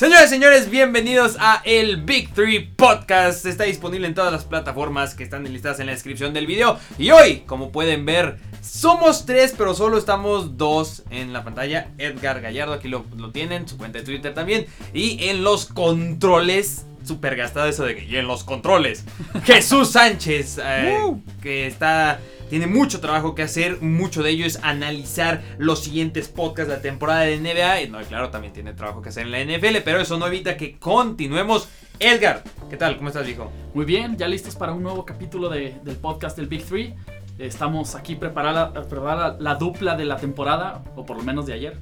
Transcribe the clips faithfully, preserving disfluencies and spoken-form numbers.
Señoras y señores, bienvenidos a El Big tres Podcast. Está disponible en todas las plataformas que están listadas en la descripción del video. Y hoy, como pueden ver, somos tres, pero solo estamos dos en la pantalla. Edgar Gallardo, aquí lo, lo tienen, su cuenta de Twitter también. Y en los controles, súper gastado eso de que y en los controles, Jesús Sánchez, eh, que está... Tiene mucho trabajo que hacer, mucho de ello es analizar los siguientes podcasts de la temporada de N B A. Y no, claro, también tiene trabajo que hacer en la N F L, pero eso no evita que continuemos. Edgar, ¿qué tal? ¿Cómo estás, viejo? Muy bien, ya listos para un nuevo capítulo de, del podcast del Big tres. Estamos aquí preparada, preparada la dupla de la temporada, o por lo menos de ayer.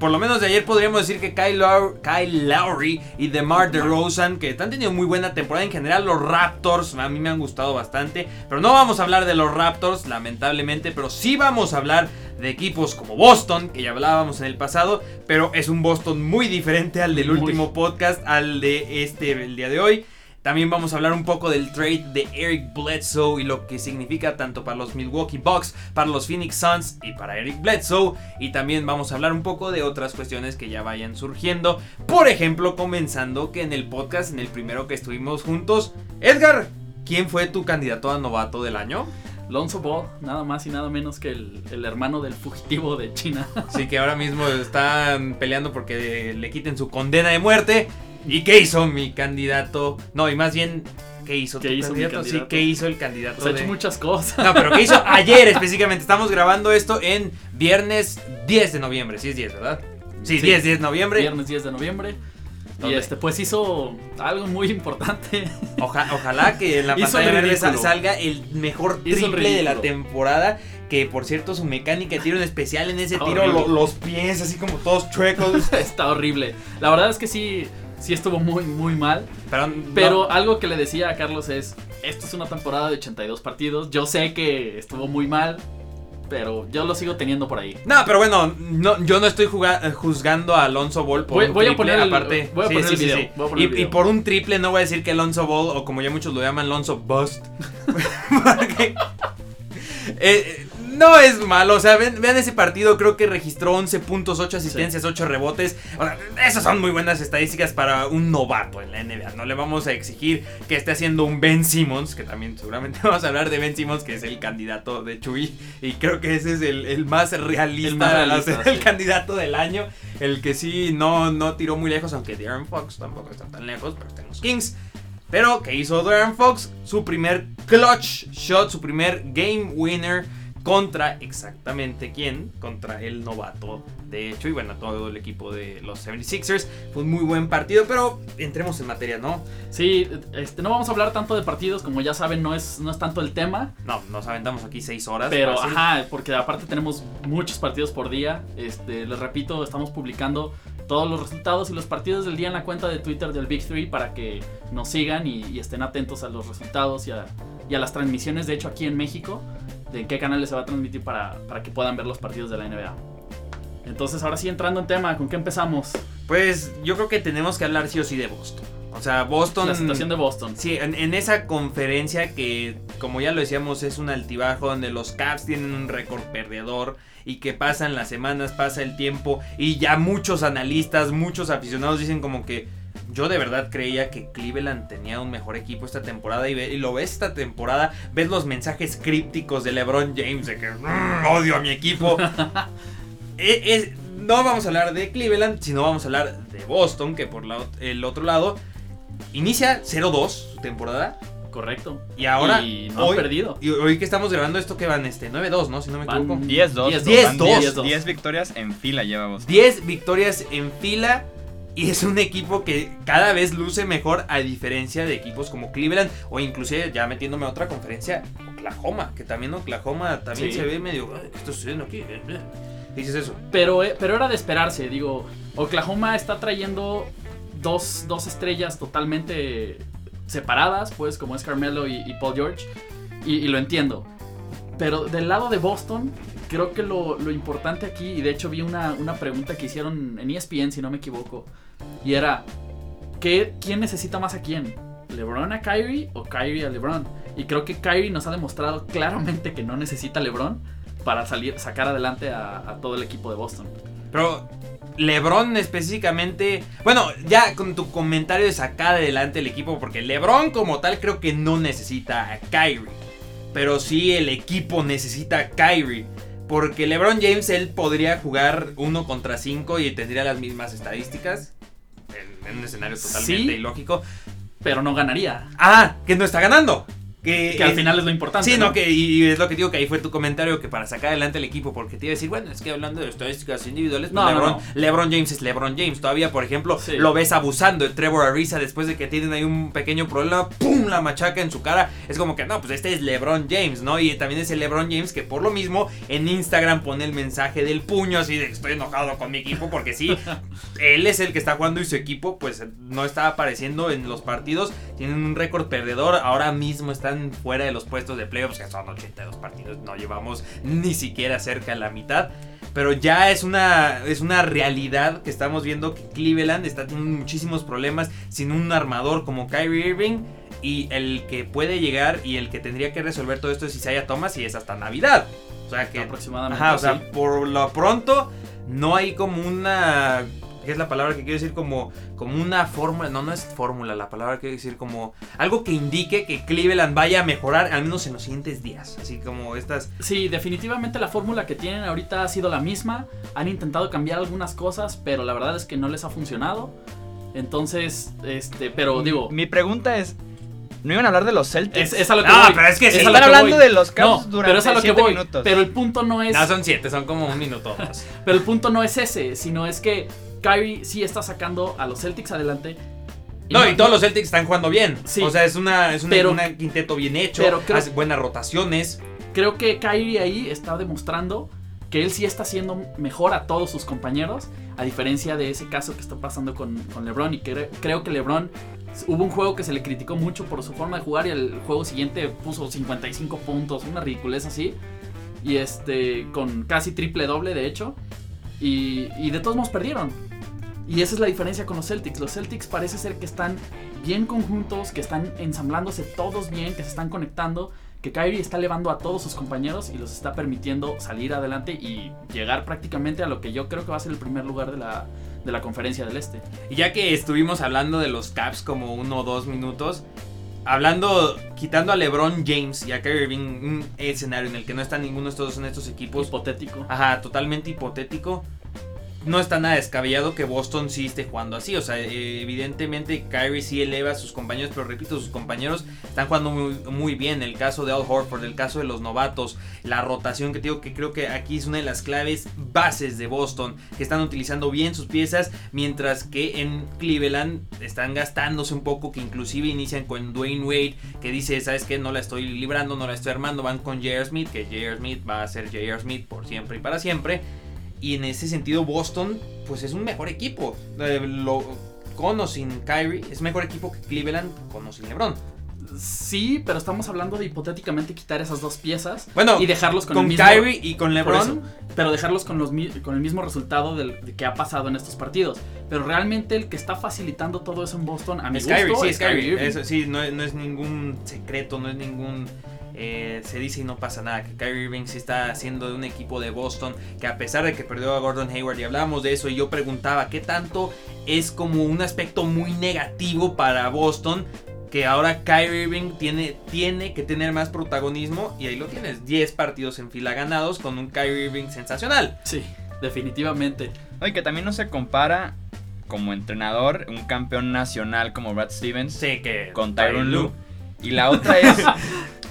Por lo menos de ayer podríamos decir que Kyle Lowry, Kyle Lowry y DeMar DeRozan, que han tenido muy buena temporada en general, los Raptors, a mí me han gustado bastante. Pero no vamos a hablar de los Raptors, lamentablemente, pero sí vamos a hablar de equipos como Boston, que ya hablábamos en el pasado. Pero es un Boston muy diferente al del muy último podcast, al de este, el día de hoy. También vamos a hablar un poco del trade de Eric Bledsoe y lo que significa tanto para los Milwaukee Bucks, para los Phoenix Suns y para Eric Bledsoe. Y también vamos a hablar un poco de otras cuestiones que ya vayan surgiendo. Por ejemplo, comenzando que en el podcast, en el primero que estuvimos juntos, Edgar, ¿quién fue tu candidato a novato del año? Lonzo Ball, nada más y nada menos que el, el hermano del fugitivo de China. Sí, que ahora mismo están peleando porque le quiten su condena de muerte. ¿Y qué hizo mi candidato? No, y más bien, ¿qué hizo ¿Qué tu hizo candidato? Mi candidato? Sí, ¿qué hizo el candidato? Se ha de... hecho muchas cosas. No, pero ¿qué hizo ayer específicamente? Estamos grabando esto en viernes diez de noviembre. Sí, es diez, ¿verdad? Sí, sí. diez de noviembre. Viernes diez de noviembre. ¿Dónde? Y este, pues hizo algo muy importante. Oja, ojalá que en la pantalla verde salga el mejor triple el de la temporada. Que por cierto, su mecánica de tiro en especial en ese Está tiro, lo, los pies así como todos chuecos. Está horrible. La verdad es que sí. Sí estuvo muy, muy mal, pero, no. pero algo que le decía a Carlos es, esto es una temporada de ochenta y dos partidos, yo sé que estuvo muy mal, pero yo lo sigo teniendo por ahí. No, pero bueno, no, yo no estoy juzgando a Lonzo Ball por voy, un voy triple, a poner aparte. El, voy a sí, poner sí, el video. Sí, sí. Voy a poner y, el video. Y por un triple no voy a decir que Lonzo Ball, o como ya muchos lo llaman, Lonzo Bust. Porque... eh, no es malo, o sea, ven, vean ese partido, creo que registró once puntos, ocho asistencias, sí. ocho rebotes. O sea, esas son muy buenas estadísticas para un novato en la N B A. No le vamos a exigir que esté haciendo un Ben Simmons, que también seguramente vamos a hablar de Ben Simmons, que es el candidato de Chuy. Y creo que ese es el, el más realista, el, más realista, el sí. candidato del año. El que sí no, no tiró muy lejos, aunque De'Aaron Fox tampoco está tan lejos, pero está en los Kings. Pero que hizo De'Aaron Fox su primer clutch shot, su primer game winner. Contra exactamente quién, contra el novato de hecho y bueno, todo el equipo de los setenta y seis ers. Fue un muy buen partido, pero entremos en materia, ¿no? Sí, este, no vamos a hablar tanto de partidos, como ya saben, no es, no es tanto el tema. No, nos aventamos aquí seis horas. Pero fácil. Ajá, porque aparte tenemos muchos partidos por día. Este, les repito, estamos publicando todos los resultados y los partidos del día en la cuenta de Twitter del Big tres para que nos sigan y, y estén atentos a los resultados y a, y a las transmisiones, de hecho, aquí en México. En qué canales se va a transmitir para, para que puedan ver los partidos de la N B A. Entonces, ahora sí, entrando en tema, ¿con qué empezamos? Pues yo creo que tenemos que hablar sí o sí de Boston. O sea, Boston... La situación de Boston. Sí, en, en esa conferencia que, como ya lo decíamos, es un altibajo donde los Cavs tienen un récord perdedor y que pasan las semanas, pasa el tiempo y ya muchos analistas, muchos aficionados dicen como que yo de verdad creía que Cleveland tenía un mejor equipo esta temporada y, ve, y lo ves esta temporada, ves los mensajes crípticos de LeBron James de que mmm, odio a mi equipo. es, es, no vamos a hablar de Cleveland, sino vamos a hablar de Boston, que por la, el otro lado inicia cero dos su temporada. Correcto. Y ahora y no hoy, han perdido. Y hoy que estamos grabando esto que van este nueve dos, ¿no? Si no me equivoco. diez dos. diez victorias en fila llevamos. diez victorias en fila. Y es un equipo que cada vez luce mejor a diferencia de equipos como Cleveland o inclusive ya metiéndome a otra conferencia, Oklahoma, que también Oklahoma también sí. Se ve medio, ¿qué está sucediendo aquí? Dices eso. Pero, pero era de esperarse, digo, Oklahoma está trayendo dos, dos estrellas totalmente separadas, pues como es Carmelo y, y Paul George, y, y lo entiendo. Pero del lado de Boston, creo que lo, lo importante aquí, y de hecho vi una, una pregunta que hicieron en E S P N, si no me equivoco, y era, ¿qué, ¿quién necesita más a quién? ¿LeBron a Kyrie o Kyrie a LeBron? Y creo que Kyrie nos ha demostrado claramente que no necesita a LeBron para salir, sacar adelante a, a todo el equipo de Boston. Pero... LeBron específicamente, bueno, ya con tu comentario de sacar adelante el equipo, porque LeBron como tal creo que no necesita a Kyrie, pero sí el equipo necesita a Kyrie, porque LeBron James él podría jugar uno contra cinco y tendría las mismas estadísticas en, en un escenario totalmente ¿sí? ilógico, pero no ganaría. Ah, que no está ganando. Que, que al es, final es lo importante. Sí, ¿no? No, que, y es lo que digo, que ahí fue tu comentario, que para sacar adelante el equipo, porque te iba a decir, bueno, es que hablando de estadísticas individuales, no, pues LeBron, no, no. LeBron James es LeBron James. Todavía, por ejemplo, sí. lo ves abusando de Trevor Ariza después de que tienen ahí un pequeño problema, ¡pum!, la machaca en su cara. Es como que, no, pues este es LeBron James, ¿no? Y también es el LeBron James que por lo mismo en Instagram pone el mensaje del puño así de estoy enojado con mi equipo, porque sí, él es el que está jugando y su equipo pues no está apareciendo en los partidos. Tienen un récord perdedor, ahora mismo están fuera de los puestos de playoffs, que son ochenta y dos partidos, no llevamos ni siquiera cerca de la mitad, pero ya es una, es una realidad que estamos viendo que Cleveland está teniendo muchísimos problemas sin un armador como Kyrie Irving, y el que puede llegar y el que tendría que resolver todo esto es Isaiah Thomas, y es hasta Navidad, o sea que aproximadamente, ajá, o sea, sí. por lo pronto no hay como una, que es la palabra que quiero decir, como, como una fórmula, no, no es fórmula, la palabra que quiero decir, como algo que indique que Cleveland vaya a mejorar, al menos en los siguientes días, así como estas. Sí, definitivamente la fórmula que tienen ahorita ha sido la misma, han intentado cambiar algunas cosas, pero la verdad es que no les ha funcionado, entonces, este, pero digo. Mi pregunta es, ¿no iban a hablar de los Celtics? Es, es a lo que no, voy. pero es que sí. Están hablando voy. de los Cavs no, durante siete minutos. Pero el punto no es. No, son siete, son como un minuto más. Pero el punto no es ese, sino es que Kyrie sí está sacando a los Celtics adelante. No, no, y todos los Celtics están jugando bien. Sí, o sea, es un una, una quinteto bien hecho, creo, hace buenas rotaciones. Creo que Kyrie ahí está demostrando que él sí está haciendo mejor a todos sus compañeros, a diferencia de ese caso que está pasando con, con LeBron. Y cre- creo que LeBron, hubo un juego que se le criticó mucho por su forma de jugar, y el juego siguiente puso cincuenta y cinco puntos, una ridiculez así. Y este, con casi triple doble, de hecho. Y, y de todos modos perdieron. Y esa es la diferencia con los Celtics. Los Celtics parece ser que están bien conjuntos, que están ensamblándose todos bien, que se están conectando, que Kyrie está elevando a todos sus compañeros y los está permitiendo salir adelante y llegar prácticamente a lo que yo creo que va a ser el primer lugar de la, de la conferencia del este. Y ya que estuvimos hablando de los Cavs como uno o dos minutos, hablando, quitando a LeBron James y a Kyrie Irving, un escenario en el que no están ninguno de estos dos en estos equipos. Hipotético. Ajá, totalmente hipotético. No está nada descabellado que Boston sí esté jugando así, o sea, evidentemente Kyrie sí eleva a sus compañeros, pero repito, sus compañeros están jugando muy, muy bien, el caso de Al Horford, el caso de los novatos, la rotación que digo que creo que aquí es una de las claves bases de Boston, que están utilizando bien sus piezas, mientras que en Cleveland están gastándose un poco, que inclusive inician con Dwayne Wade, que dice, ¿sabes qué? No la estoy librando, no la estoy armando, van con J R. Smith, que J R. Smith va a ser J R. Smith por siempre y para siempre. Y en ese sentido Boston pues es un mejor equipo, eh, lo, con o sin Kyrie, es mejor equipo que Cleveland con o sin LeBron. Sí, pero estamos hablando de hipotéticamente quitar esas dos piezas, bueno, y dejarlos con, con el mismo, Kyrie y con LeBron, eso, pero dejarlos con, los, con el mismo resultado del, de que ha pasado en estos partidos. Pero realmente el que está facilitando todo eso en Boston a mi es gusto Kyrie, sí, es Kyrie, Kyrie. Eso, sí, no, no es ningún secreto, no es ningún... Eh, se dice y no pasa nada, que Kyrie Irving sí está haciendo de un equipo de Boston que a pesar de que perdió a Gordon Hayward, y hablábamos de eso, y yo preguntaba qué tanto es como un aspecto muy negativo para Boston que ahora Kyrie Irving tiene, tiene que tener más protagonismo, y ahí lo tienes, diez partidos en fila ganados con un Kyrie Irving sensacional. Sí, definitivamente. Oye, que también no se compara como entrenador un campeón nacional como Brad Stevens, sí, que con Tyronn Lue. Y la otra es...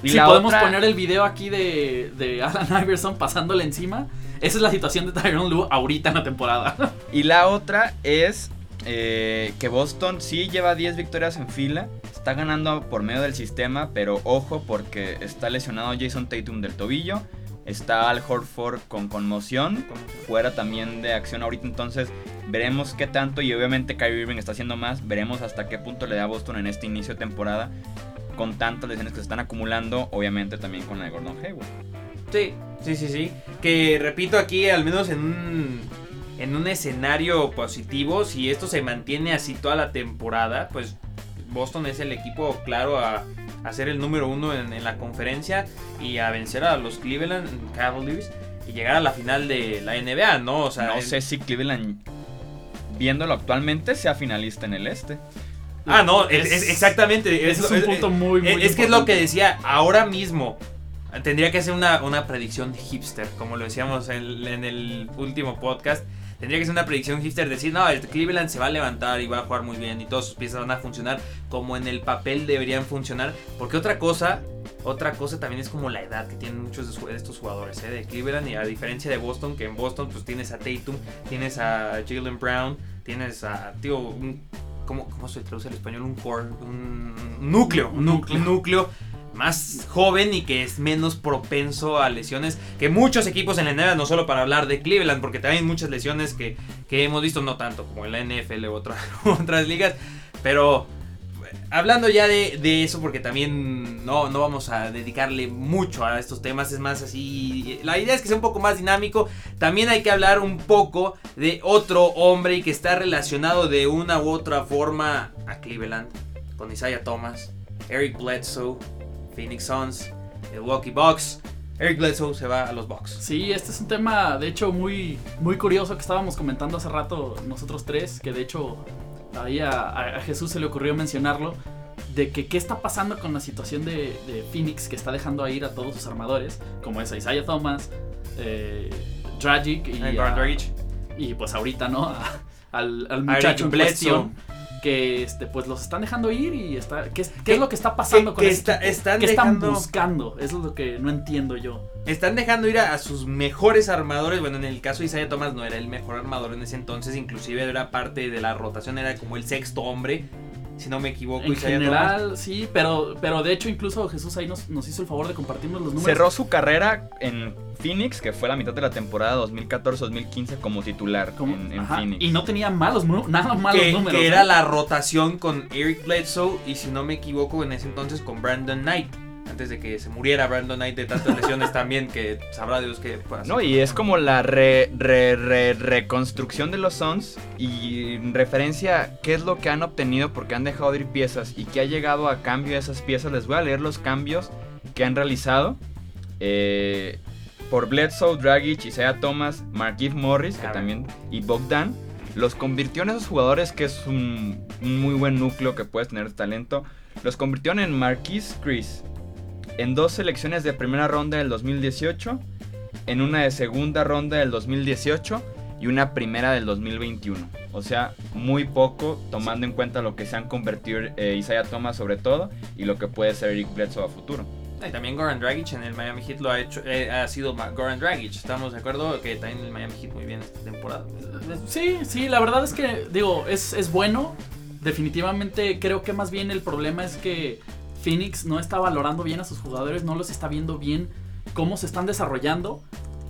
Si sí, podemos otra... poner el video aquí de, de Allen Iverson pasándole encima. Esa es la situación de Tyronn Lue ahorita en la temporada. Y la otra es eh, que Boston sí lleva diez victorias en fila. Está ganando por medio del sistema, pero ojo porque está lesionado Jason Tatum del tobillo. Está Al Horford con conmoción, fuera también de acción ahorita, entonces veremos qué tanto. Y obviamente Kyrie Irving está haciendo más, veremos hasta qué punto le da Boston en este inicio de temporada, con tantas lesiones que se están acumulando, obviamente también con la de Gordon Hayward. Sí, sí, sí, sí. Que repito aquí, al menos en un, en un escenario positivo, si esto se mantiene así toda la temporada, pues Boston es el equipo claro a, a ser el número uno en, en la conferencia y a vencer a los Cleveland Cavaliers y llegar a la final de la N B A, ¿no? O sea, no sé si Cleveland viéndolo actualmente, sea finalista en el este. Ah, no, es, es exactamente. Es, es un punto muy, muy importante. Es que es lo que decía, ahora mismo tendría que ser una, una predicción hipster, como lo decíamos en, en el último podcast. Tendría que ser una predicción hipster, decir, no, el Cleveland se va a levantar y va a jugar muy bien y todas sus piezas van a funcionar como en el papel deberían funcionar. Porque otra cosa, otra cosa también es como la edad que tienen muchos de estos jugadores, ¿eh? De Cleveland, y a diferencia de Boston, que en Boston pues tienes a Tatum, tienes a Jaylen Brown, tienes a, tío, un, ¿cómo, cómo se traduce al español? Un core, un núcleo, un núcleo. Un núcleo más joven y que es menos propenso a lesiones que muchos equipos en la N B A, no solo para hablar de Cleveland, porque también hay muchas lesiones que, que hemos visto, no tanto como en la N F L u otra, otras ligas, pero hablando ya de, de eso, porque también no, no vamos a dedicarle mucho a estos temas, es más así, la idea es que sea un poco más dinámico. También hay que hablar un poco de otro hombre y que está relacionado de una u otra forma a Cleveland, con Isaiah Thomas, Eric Bledsoe, Phoenix Suns, Milwaukee Bucks. Eric Bledsoe se va a los Bucks. Sí, este es un tema de hecho muy, muy curioso que estábamos comentando hace rato nosotros tres, que de hecho ahí a, a Jesús se le ocurrió mencionarlo, de que qué está pasando con la situación de, de Phoenix, que está dejando a ir a todos sus armadores, como es Isaiah Thomas, eh, Dragic y, hey, Goran Dragic. Y pues ahorita, ¿no? A, al, al muchacho Bledsoe, que este, pues los están dejando ir y está, ¿qué, qué, ¿qué es lo que está pasando con esto? ¿Qué están buscando? Eso es lo que no entiendo yo. Están dejando ir a, a sus mejores armadores. Bueno, en el caso de Isaiah Thomas no era el mejor armador en ese entonces, inclusive era parte de la rotación, era como el sexto hombre, si no me equivoco. En Isaiah general, Thomas. Sí, pero, pero de hecho incluso Jesús ahí nos, nos hizo el favor de compartirnos los números. Cerró su carrera en Phoenix, que fue la mitad de la temporada dos mil catorce dos mil quince como titular en, en Phoenix. Y no tenía malos, nada malos que, números. Que era, ¿eh?, la rotación con Eric Bledsoe y, si no me equivoco, en ese entonces con Brandon Knight. Antes de que se muriera Brandon Knight de tantas lesiones también, que sabrá Dios qué pasa. No, y es como la re, re, re, reconstrucción de los Suns, y en referencia a qué es lo que han obtenido porque han dejado de ir piezas y qué ha llegado a cambio de esas piezas. Les voy a leer los cambios que han realizado. Eh, por Bledsoe, Dragic, Isaiah Thomas, Markieff Morris, que también, y Bogdan, los convirtió en esos jugadores que es un, un muy buen núcleo que puedes tener talento. Los convirtió en Marquise Chris, en dos selecciones de primera ronda del dos mil dieciocho, en una de segunda ronda del dos mil dieciocho y una primera del dos mil veintiuno. O sea, muy poco, tomando en cuenta lo que se han convertido eh, Isaiah Thomas sobre todo, y lo que puede ser Eric Bledsoe a futuro. Y también Goran Dragic en el Miami Heat lo ha hecho, eh, ha sido Goran Dragic, ¿estamos de acuerdo? Que también el Miami Heat muy bien esta temporada. Sí, sí, la verdad es que, digo, es, es bueno. Definitivamente creo que más bien el problema es que Phoenix no está valorando bien a sus jugadores, no los está viendo bien cómo se están desarrollando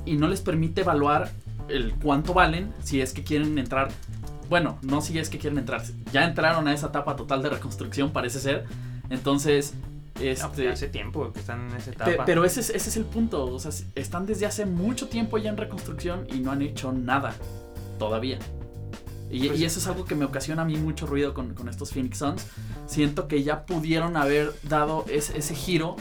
y no les permite evaluar el cuánto valen si es que quieren entrar. Bueno, no si es que quieren entrar, ya entraron a esa etapa total de reconstrucción, parece ser. Entonces, este, hace tiempo que están en esa etapa. Pero ese es, ese es el punto, o sea, están desde hace mucho tiempo ya en reconstrucción y no han hecho nada todavía. Y, pues, y eso es algo que me ocasiona a mí mucho ruido con, con estos Phoenix Suns. Siento que ya pudieron haber dado es, ese giro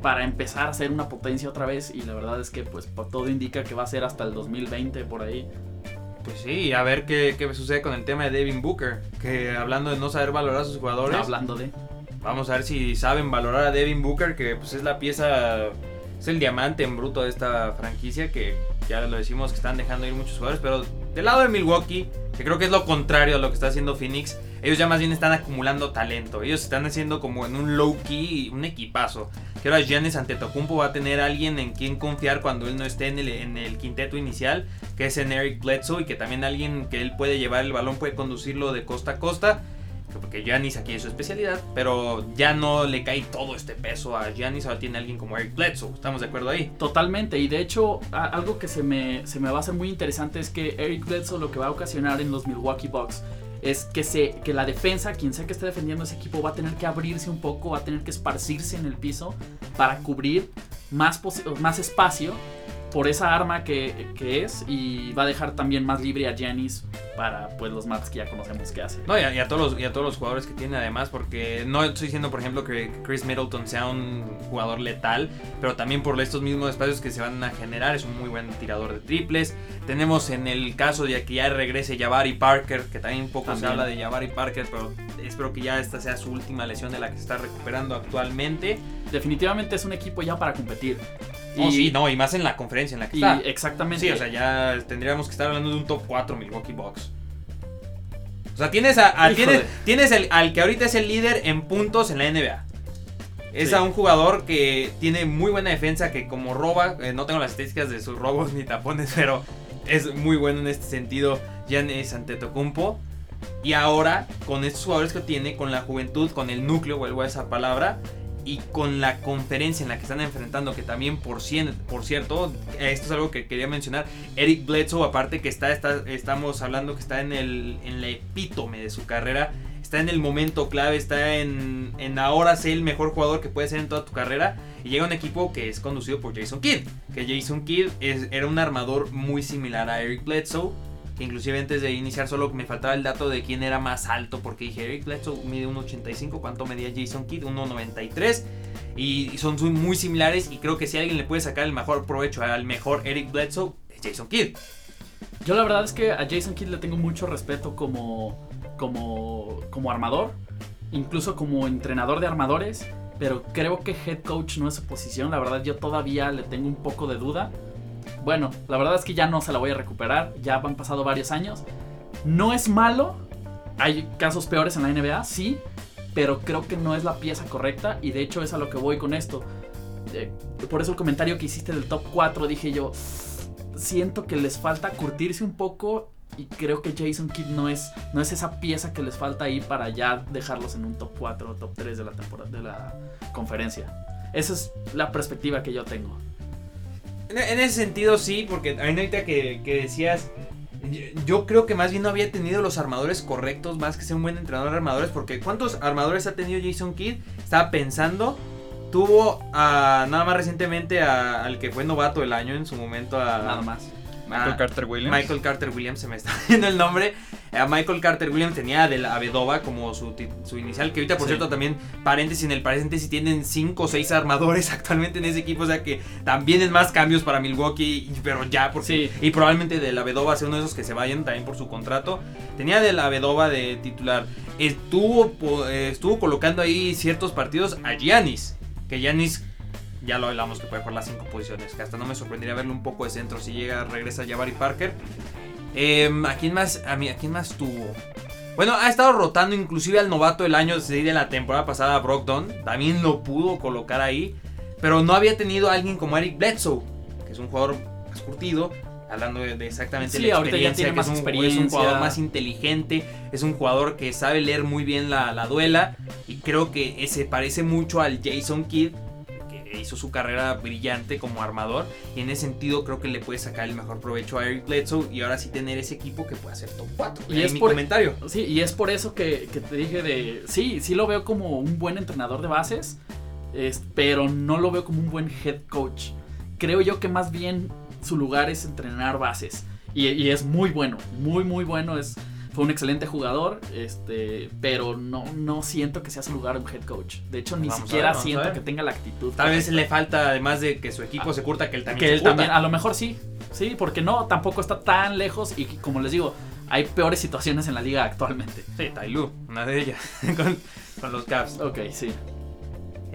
para empezar a ser una potencia otra vez. Y la verdad es que pues todo indica que va a ser hasta el dos mil veinte por ahí. Pues sí, a ver qué, qué sucede con el tema de Devin Booker. Que hablando de no saber valorar a sus jugadores. No, hablando de... Vamos a ver si saben valorar a Devin Booker, que pues es la pieza... Es el diamante en bruto de esta franquicia, que ya lo decimos que están dejando ir muchos jugadores. Pero del lado de Milwaukee, que creo que es lo contrario a lo que está haciendo Phoenix, ellos ya más bien están acumulando talento. Ellos están haciendo como en un low key un equipazo. Que ahora Giannis Antetokounmpo va a tener alguien en quien confiar cuando él no esté en el, en el quinteto inicial, que es en Eric Bledsoe, y que también alguien que él puede llevar el balón, puede conducirlo de costa a costa. Porque Giannis aquí es su especialidad, pero ya no le cae todo este peso a Giannis, ahora tiene alguien como Eric Bledsoe, ¿estamos de acuerdo ahí? Totalmente, y de hecho a, algo que se me, se me va a hacer muy interesante es que Eric Bledsoe lo que va a ocasionar en los Milwaukee Bucks es que, se, que la defensa, quien sea que esté defendiendo ese equipo, va a tener que abrirse un poco, va a tener que esparcirse en el piso para cubrir más, pos- más espacio por esa arma que, que es, y va a dejar también más libre a Giannis para pues los mats que ya conocemos que hace. No, y a, y a todos los y a todos los jugadores que tiene, además, porque no estoy diciendo, por ejemplo, que Chris Middleton sea un jugador letal, pero también por estos mismos espacios que se van a generar es un muy buen tirador de triples. Tenemos en el caso de que ya regrese Jabari Parker, que también un poco también. se habla de Jabari Parker, pero espero que ya esta sea su última lesión de la que se está recuperando actualmente. Definitivamente es un equipo ya para competir. Oh, y, sí, no, y más en la conferencia en la que y está. Exactamente. Sí, o sea, ya tendríamos que estar hablando de un top cuatro Milwaukee Bucks. O sea, tienes, a, a, tienes, tienes el, al que ahorita es el líder en puntos en la N B A. Es sí. a un jugador que tiene muy buena defensa, que como roba, eh, no tengo las estadísticas de sus robos ni tapones, pero es muy bueno en este sentido, Giannis Antetokounmpo. Y ahora, con estos jugadores que tiene, con la juventud, con el núcleo, vuelvo a esa palabra, y con la conferencia en la que están enfrentando, que también por, cien, por cierto, esto es algo que quería mencionar, Eric Bledsoe, aparte que está, está estamos hablando que está en el en la epítome de su carrera, está en el momento clave, está en, en ahora ser el mejor jugador que puede ser en toda tu carrera, y llega un equipo que es conducido por Jason Kidd, que Jason Kidd es, era un armador muy similar a Eric Bledsoe, que inclusive antes de iniciar solo me faltaba el dato de quién era más alto, porque dije, Eric Bledsoe mide uno ochenta y cinco, ¿cuánto medía Jason Kidd? uno noventa y tres, y son muy similares, y creo que si alguien le puede sacar el mejor provecho al mejor Eric Bledsoe, es Jason Kidd. Yo la verdad es que a Jason Kidd le tengo mucho respeto como, como, como armador, incluso como entrenador de armadores, pero creo que head coach no es su posición, la verdad yo todavía le tengo un poco de duda. Bueno, la verdad es que ya no se la voy a recuperar, ya han pasado varios años. No es malo, hay casos peores en la N B A, sí, pero creo que no es la pieza correcta y de hecho es a lo que voy con esto. Eh, por eso el comentario que hiciste del top cuatro, dije yo, siento que les falta curtirse un poco y creo que Jason Kidd no es, no es esa pieza que les falta ahí para ya dejarlos en un top cuatro o top tres de la, temporada, de la conferencia. Esa es la perspectiva que yo tengo. En ese sentido sí, porque ahorita que, que decías, yo, yo creo que más bien no había tenido los armadores correctos, más que ser un buen entrenador de armadores, porque ¿cuántos armadores ha tenido Jason Kidd? Estaba pensando, tuvo a, nada más recientemente a, al que fue novato del año en su momento, a, nada más. Michael Carter Williams. Michael Carter Williams, se me está viendo el nombre. A Michael Carter Williams tenía de la Vedova como su, su inicial, que ahorita, por sí. cierto, también, paréntesis, en el paréntesis tienen cinco o seis armadores actualmente en ese equipo, o sea que también es más cambios para Milwaukee, pero ya, porque, sí. y probablemente de la Vedova sea uno de esos que se vayan también por su contrato. Tenía de la Vedova de titular, estuvo, estuvo colocando ahí ciertos partidos a Giannis, que Giannis... Ya lo hablamos que puede jugar las cinco posiciones, que hasta no me sorprendería verlo un poco de centro si llega, regresa Jabari Parker. Eh, ¿a quién más, a mí, ¿a quién más tuvo? Bueno, ha estado rotando inclusive al novato del año de la temporada pasada, Brogdon. También lo pudo colocar ahí, pero no había tenido a alguien como Eric Bledsoe, que es un jugador más curtido, hablando de, de exactamente sí, la experiencia, que más es, un, experiencia. Es un jugador más inteligente, es un jugador que sabe leer muy bien la, la duela, y creo que se parece mucho al Jason Kidd, hizo su carrera brillante como armador, y en ese sentido creo que le puede sacar el mejor provecho a Eric Bledsoe y ahora sí tener ese equipo que pueda ser top cuatro. Y es mi por, comentario. Sí, y es por eso que, que te dije de... Sí, sí lo veo como un buen entrenador de bases, es, pero no lo veo como un buen head coach. Creo yo que más bien su lugar es entrenar bases y, y es muy bueno, muy muy bueno, es, fue un excelente jugador, este, pero no, no siento que sea su lugar un head coach. De hecho, ni vamos siquiera ver, siento que tenga la actitud. Tal vez le falta, además de que su equipo ah, se curta, que él también que se él también, a lo mejor sí, sí, porque no, tampoco está tan lejos y como les digo, hay peores situaciones en la liga actualmente. Sí, Tyloo, una de ellas, con, con los Cavs. Ok, sí.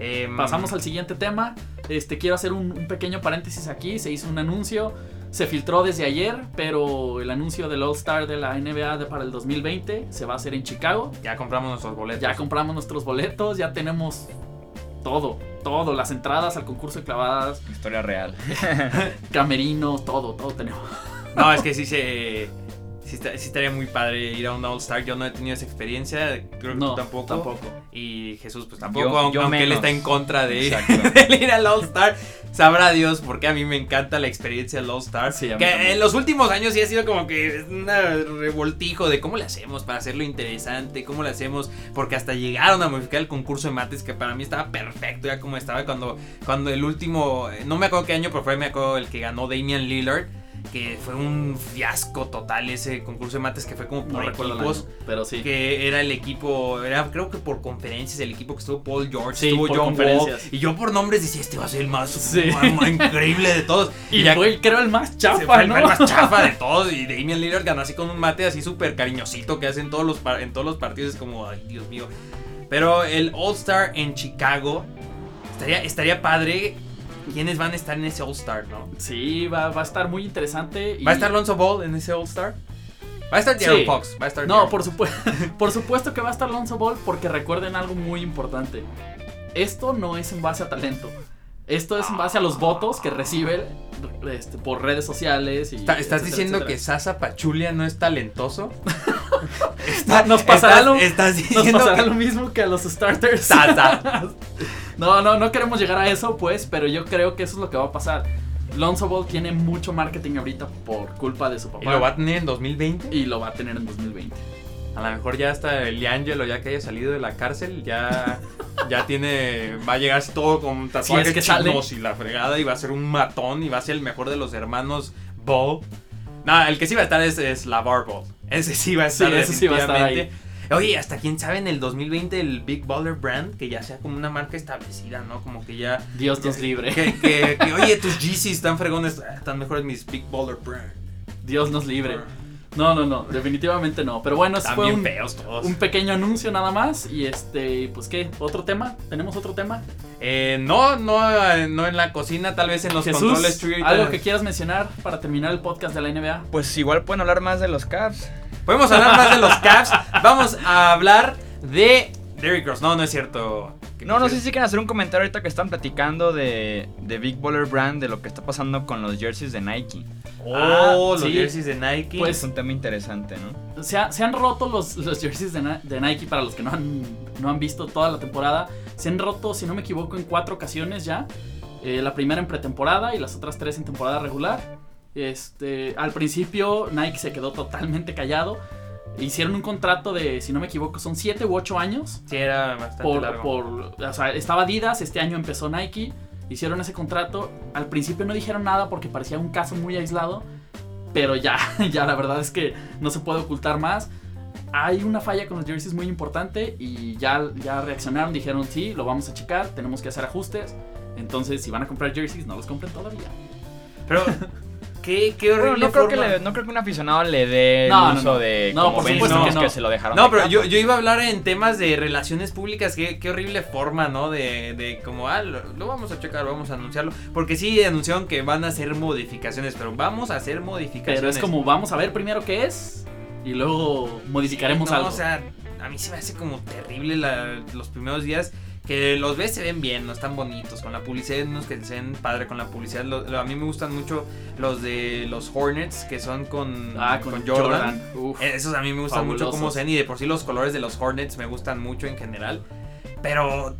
Eh, Pasamos al siguiente tema. Este, quiero hacer un, un pequeño paréntesis aquí. Se hizo un anuncio. Se filtró desde ayer, pero el anuncio del All-Star de la N B A de para el dos mil veinte se va a hacer en Chicago. Ya compramos nuestros boletos. Ya compramos nuestros boletos, ya tenemos todo, todo, las entradas al concurso de clavadas. Historia real. Camerino, todo, todo tenemos. No, es que sí se... Sí, está, sí estaría muy padre ir a un All-Star. Yo no he tenido esa experiencia. Creo que no, tú tampoco. tampoco. Y Jesús pues tampoco, yo, aunque, yo aunque él está en contra de, de ir al All-Star. Sabrá Dios, porque a mí me encanta la experiencia del All-Star. Sí, que también. En los últimos años sí ha sido como que un revoltijo de cómo le hacemos para hacerlo interesante, cómo le hacemos, porque hasta llegaron a modificar el concurso de mates, que para mí estaba perfecto ya como estaba cuando, cuando el último, no me acuerdo qué año, pero fue, me acuerdo el que ganó Damian Lillard, que fue un fiasco total ese concurso de mates, que fue como por no equipos año, pero sí, que era el equipo, era creo que por conferencias el equipo que estuvo Paul George, sí, estuvo John Wall, y yo por nombres decía, este va a ser el más, sí. más, más increíble de todos, y, y ya, fue creo el más chafa, ¿no? el más chafa de todos, y Damian Lillard ganó así con un mate así súper cariñosito que hacen todos los, en todos los partidos, es como, ay Dios mío. Pero el All-Star en Chicago estaría, estaría padre. ¿Quiénes van a estar en ese All-Star, no? Sí, va, va a estar muy interesante. Y... ¿Va a estar Lonzo Ball en ese All-Star? ¿Va a estar De'Aaron sí. Fox? ¿Va a estar no, por, supu- por supuesto que va a estar Lonzo Ball, porque recuerden algo muy importante. Esto no es en base a talento. Esto es en base a los votos que recibe este, por redes sociales. Y ¿Estás etcétera, diciendo etcétera. que Sasa Pachulia no es talentoso? Está, nos pasará, estás, lo, estás nos pasará que... lo mismo que a los starters. Sasa. No, no, no queremos llegar a eso, pues, pero yo creo que eso es lo que va a pasar. Lonzo Ball tiene mucho marketing ahorita por culpa de su papá. ¿Y lo va a tener en dos mil veinte? Y lo va a tener en dos mil veinte. A lo mejor ya hasta el Liangelo, ya que haya salido de la cárcel, ya, ya tiene, va a llegar todo con tatuajes sí, es que chinos y la fregada, y va a ser un matón, y va a ser el mejor de los hermanos Ball. No, el que sí va a estar es, es LeVar Ball. Ese sí va a estar, sí, ese sí va a estar ahí. Oye, hasta quién sabe en el dos mil veinte el Big Baller Brand, que ya sea como una marca establecida, ¿no? Como que ya... Dios nos libre. Que, que, que oye, tus Yeezys están fregones, están mejores mis Big Baller Brand. Dios nos libre. No, no, no, definitivamente no. Pero bueno, eso fue un, feos todos. un pequeño anuncio nada más. Y este, pues ¿qué? ¿Otro tema? ¿Tenemos otro tema? Eh, no, no, no en la cocina, tal vez en los Jesús, controles. Jesús, algo que quieras mencionar para terminar el podcast de la N B A. Pues igual pueden hablar más de los Cavs. Podemos hablar más de los Cavs. Vamos a hablar de Derrick Rose. No, no es cierto. No, no sé si quieren hacer un comentario ahorita que están platicando de, de Big Baller Brand, de lo que está pasando con los jerseys de Nike. Oh, ah, los sí. jerseys de Nike. Pues es un tema interesante, ¿no? Se, ha, se han roto los, los jerseys de, de Nike, para los que no han, no han visto toda la temporada. Se han roto, si no me equivoco, en cuatro ocasiones ya. Eh, la primera en pretemporada y las otras tres en temporada regular. Este, al principio Nike se quedó totalmente callado. Hicieron un contrato de, si no me equivoco, son siete u ocho años. Sí, era bastante por, largo. Por, o sea, estaba Adidas, este año empezó Nike, hicieron ese contrato. Al principio no dijeron nada porque parecía un caso muy aislado, pero ya, ya la verdad es que no se puede ocultar más. Hay una falla con los jerseys muy importante y ya, ya reaccionaron, dijeron sí, lo vamos a checar, tenemos que hacer ajustes. Entonces, si van a comprar jerseys, no los compren todavía. Pero... Qué, qué horrible bueno, no, creo que le, no creo que un aficionado le dé el no, uso no, no. de no, como Ben Simmons no. que se lo dejaron. No, de pero yo, yo iba a hablar en temas de relaciones públicas. Qué, qué horrible forma, ¿no? De, de como, ah, lo, lo vamos a checar, vamos a anunciarlo. Porque sí anunciaron que van a hacer modificaciones, pero vamos a hacer modificaciones. Pero es como, vamos a ver primero qué es y luego modificaremos sí, no, algo. O sea, a mí se me hace como terrible la, los primeros días. Que los ves, se ven bien, no están bonitos con la publicidad, unos que se ven padre con la publicidad. Lo, lo, a mí me gustan mucho los de los Hornets, que son con, ah, con, con Jordan. Jordan. Uf, esos a mí me gustan fabulosos. Mucho cómo se ven, y de por sí los colores de los Hornets me gustan mucho en general. Pero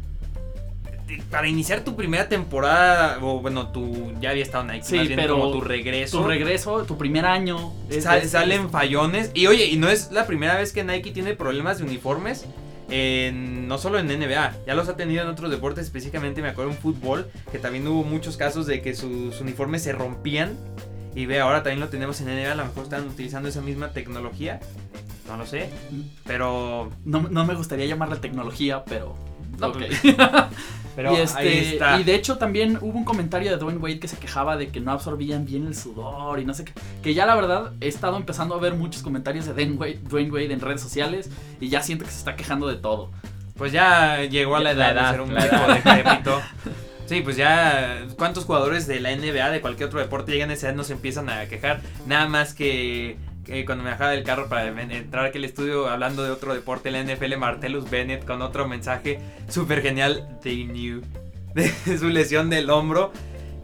para iniciar tu primera temporada, o bueno, tu ya había estado Nike, sí, pero como tu regreso. Tu regreso, tu primer año. Es, sal, es, salen es. fallones. Y oye, y no es la primera vez que Nike tiene problemas de uniformes. En, no solo en N B A, ya los ha tenido en otros deportes, específicamente me acuerdo en fútbol, que también hubo muchos casos de que sus uniformes se rompían. Y ve, ahora también lo tenemos en N B A, a lo mejor están utilizando esa misma tecnología, no lo sé, pero... No, no me gustaría llamarla tecnología, pero... No, okay. Pero y, este, ahí está. Y de hecho también hubo un comentario de Dwayne Wade que se quejaba de que no absorbían bien el sudor y no sé qué. Que ya la verdad he estado empezando a ver muchos comentarios de Dwayne Wade en redes sociales y ya siento que se está quejando de todo. Pues ya llegó a la edad, la edad de ser un tipo de crepito. Sí, pues ya cuántos jugadores de la N B A, de cualquier otro deporte, llegan a esa edad, no se empiezan a quejar. Nada más que... Eh, cuando me bajaba del carro para entrar aquí al estudio hablando de otro deporte, la N F L, Martellus Bennett con otro mensaje súper genial, they knew, de su lesión del hombro,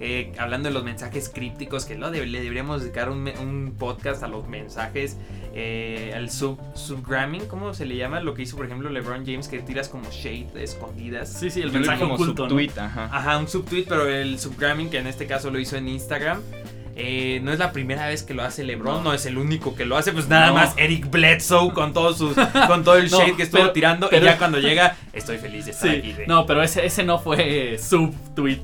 eh, hablando de los mensajes crípticos, que lo de, le deberíamos dedicar un, un podcast a los mensajes, eh, al sub, subgramming, ¿cómo se le llama? Lo que hizo, por ejemplo, LeBron James, que tiras como shade escondidas. Sí, sí, el mensaje como oculto, subtweet, ¿no? ajá. Ajá, un subtweet, pero el subgramming, que en este caso lo hizo en Instagram. Eh, no es la primera vez que lo hace LeBron, no, no es el único que lo hace, pues nada no. más Eric Bledsoe con todos sus, con todo el shade no, que estuvo pero, tirando pero, y ya cuando llega, estoy feliz de estar sí, aquí. De... No, pero ese, ese no fue eh, subtweet.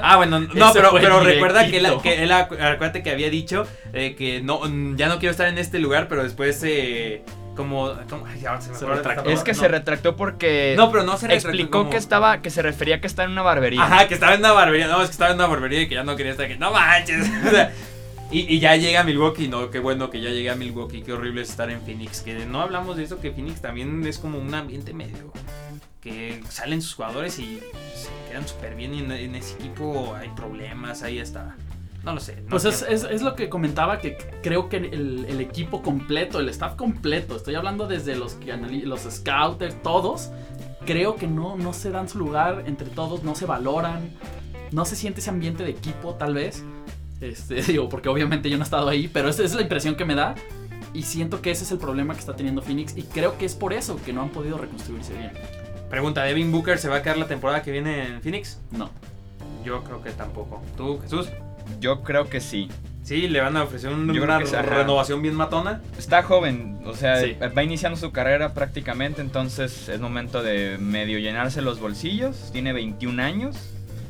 Ah, bueno, no, pero, pero recuerda que él, que él, acuérdate que había dicho eh, que no, ya no quiero estar en este lugar, pero después eh, como, como ay, se me se retractó. Es que no. se retractó porque no, pero no se retractó, explicó como... que estaba, que se refería que estaba en una barbería. Ajá, que estaba en una barbería, no, es que estaba en una barbería y que ya no quería estar aquí, no manches. O sea, y, y ya llega a Milwaukee, no, qué bueno que ya llegué a Milwaukee, qué horrible es estar en Phoenix, que no hablamos de eso, que Phoenix también es como un ambiente medio, que salen sus jugadores y se quedan súper bien y en, en ese equipo hay problemas, ahí está. No lo sé. No pues es, es, es lo que comentaba, que creo que el, el equipo completo, el staff completo, estoy hablando desde los que analiz- los scouters, todos, creo que no, no se dan su lugar entre todos, no se valoran, no se siente ese ambiente de equipo tal vez, este, digo, porque obviamente yo no he estado ahí, pero esa es la impresión que me da y siento que ese es el problema que está teniendo Phoenix y creo que es por eso que no han podido reconstruirse bien. Pregunta, ¿Devin Booker se va a quedar la temporada que viene en Phoenix? No. Yo creo que tampoco. ¿Tú, Jesús? Yo creo que sí. Sí, le van a ofrecer un, una que, re- renovación bien matona. Está joven, o sea, sí. va iniciando su carrera prácticamente, entonces es momento de medio llenarse los bolsillos. Tiene veintiún años.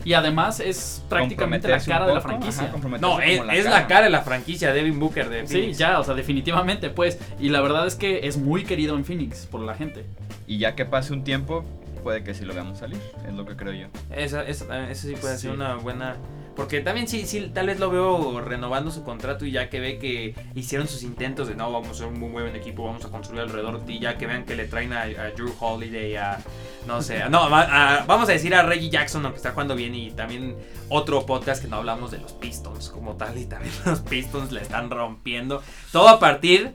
Y además es prácticamente la cara de la franquicia. Ajá, no, es, la, es cara. la cara de la franquicia, Devin Booker de Phoenix. Sí, ya, o sea, definitivamente, pues. Y la verdad es que es muy querido en Phoenix por la gente. Y ya que pase un tiempo, puede que sí lo veamos salir, es lo que creo yo. Esa, esa, eso sí puede sí. ser una buena... Porque también sí, sí, tal vez lo veo renovando su contrato y ya que ve que hicieron sus intentos de no, vamos a ser un muy buen equipo, vamos a construir alrededor y ya que vean que le traen a, a Drew Holiday, a no sé, a, no, a, a, vamos a decir a Reggie Jackson, aunque está jugando bien y también otro podcast que no hablamos de los Pistons como tal y también los Pistons le están rompiendo todo a partir...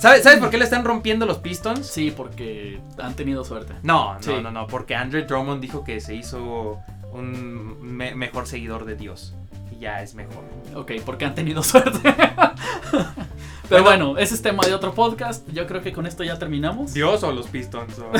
¿Sabes, ¿Sabes por qué le están rompiendo los Pistons? Sí, porque han tenido suerte. No, no, sí. no, no, porque Andre Drummond dijo que se hizo... un me- mejor seguidor de Dios y ya es mejor. Ok, porque han tenido suerte. Pero bueno, bueno, ese es tema de otro podcast. Yo creo que con esto ya terminamos. ¿Dios o los Pistons? O...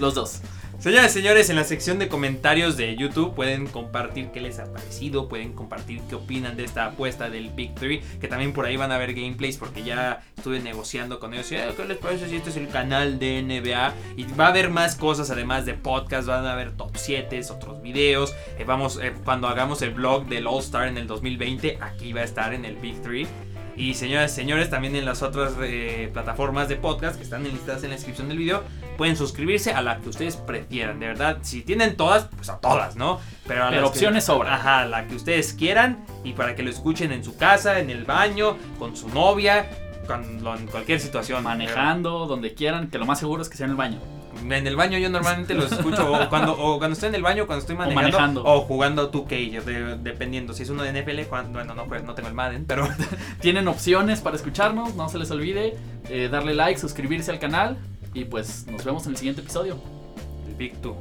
los dos. Señoras y señores, en la sección de comentarios de YouTube pueden compartir qué les ha parecido, pueden compartir qué opinan de esta apuesta del Big tres, que también por ahí van a ver gameplays porque ya estuve negociando con ellos. ¿Qué les parece si este es el canal de N B A? Y va a haber más cosas además de podcast, van a haber top siete, otros videos. Eh, vamos, eh, cuando hagamos el blog del All-Star en el dos mil veinte, aquí va a estar en el Big tres. Y señoras y señores, también en las otras eh, plataformas de podcast que están listadas en la descripción del video, pueden suscribirse a la que ustedes prefieran. De verdad, si tienen todas, pues a todas, ¿no? Pero, a Pero las opciones que, sobran. Ajá, la que ustedes quieran y para que lo escuchen en su casa, en el baño, con su novia, con, en cualquier situación. Manejando, ¿verdad? Donde quieran, que lo más seguro es que sea en el baño. En el baño yo normalmente los escucho o cuando, o cuando estoy en el baño, cuando estoy manejando o, manejando. o jugando dos K, yo de, dependiendo si es uno de N F L, cuando, bueno, no, pues, no tengo el Madden, pero tienen opciones para escucharnos, no se les olvide eh, darle like, suscribirse al canal y pues nos vemos en el siguiente episodio. El Big dos,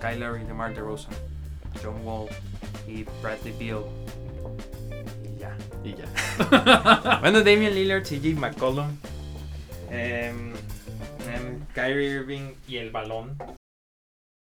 Kyrie Irving, DeMar DeRozan, John Wall y Bradley Beal. Y ya. Y ya. Bueno, Damian Lillard, C J McCollum. Eh... Kyrie Irving y el balón.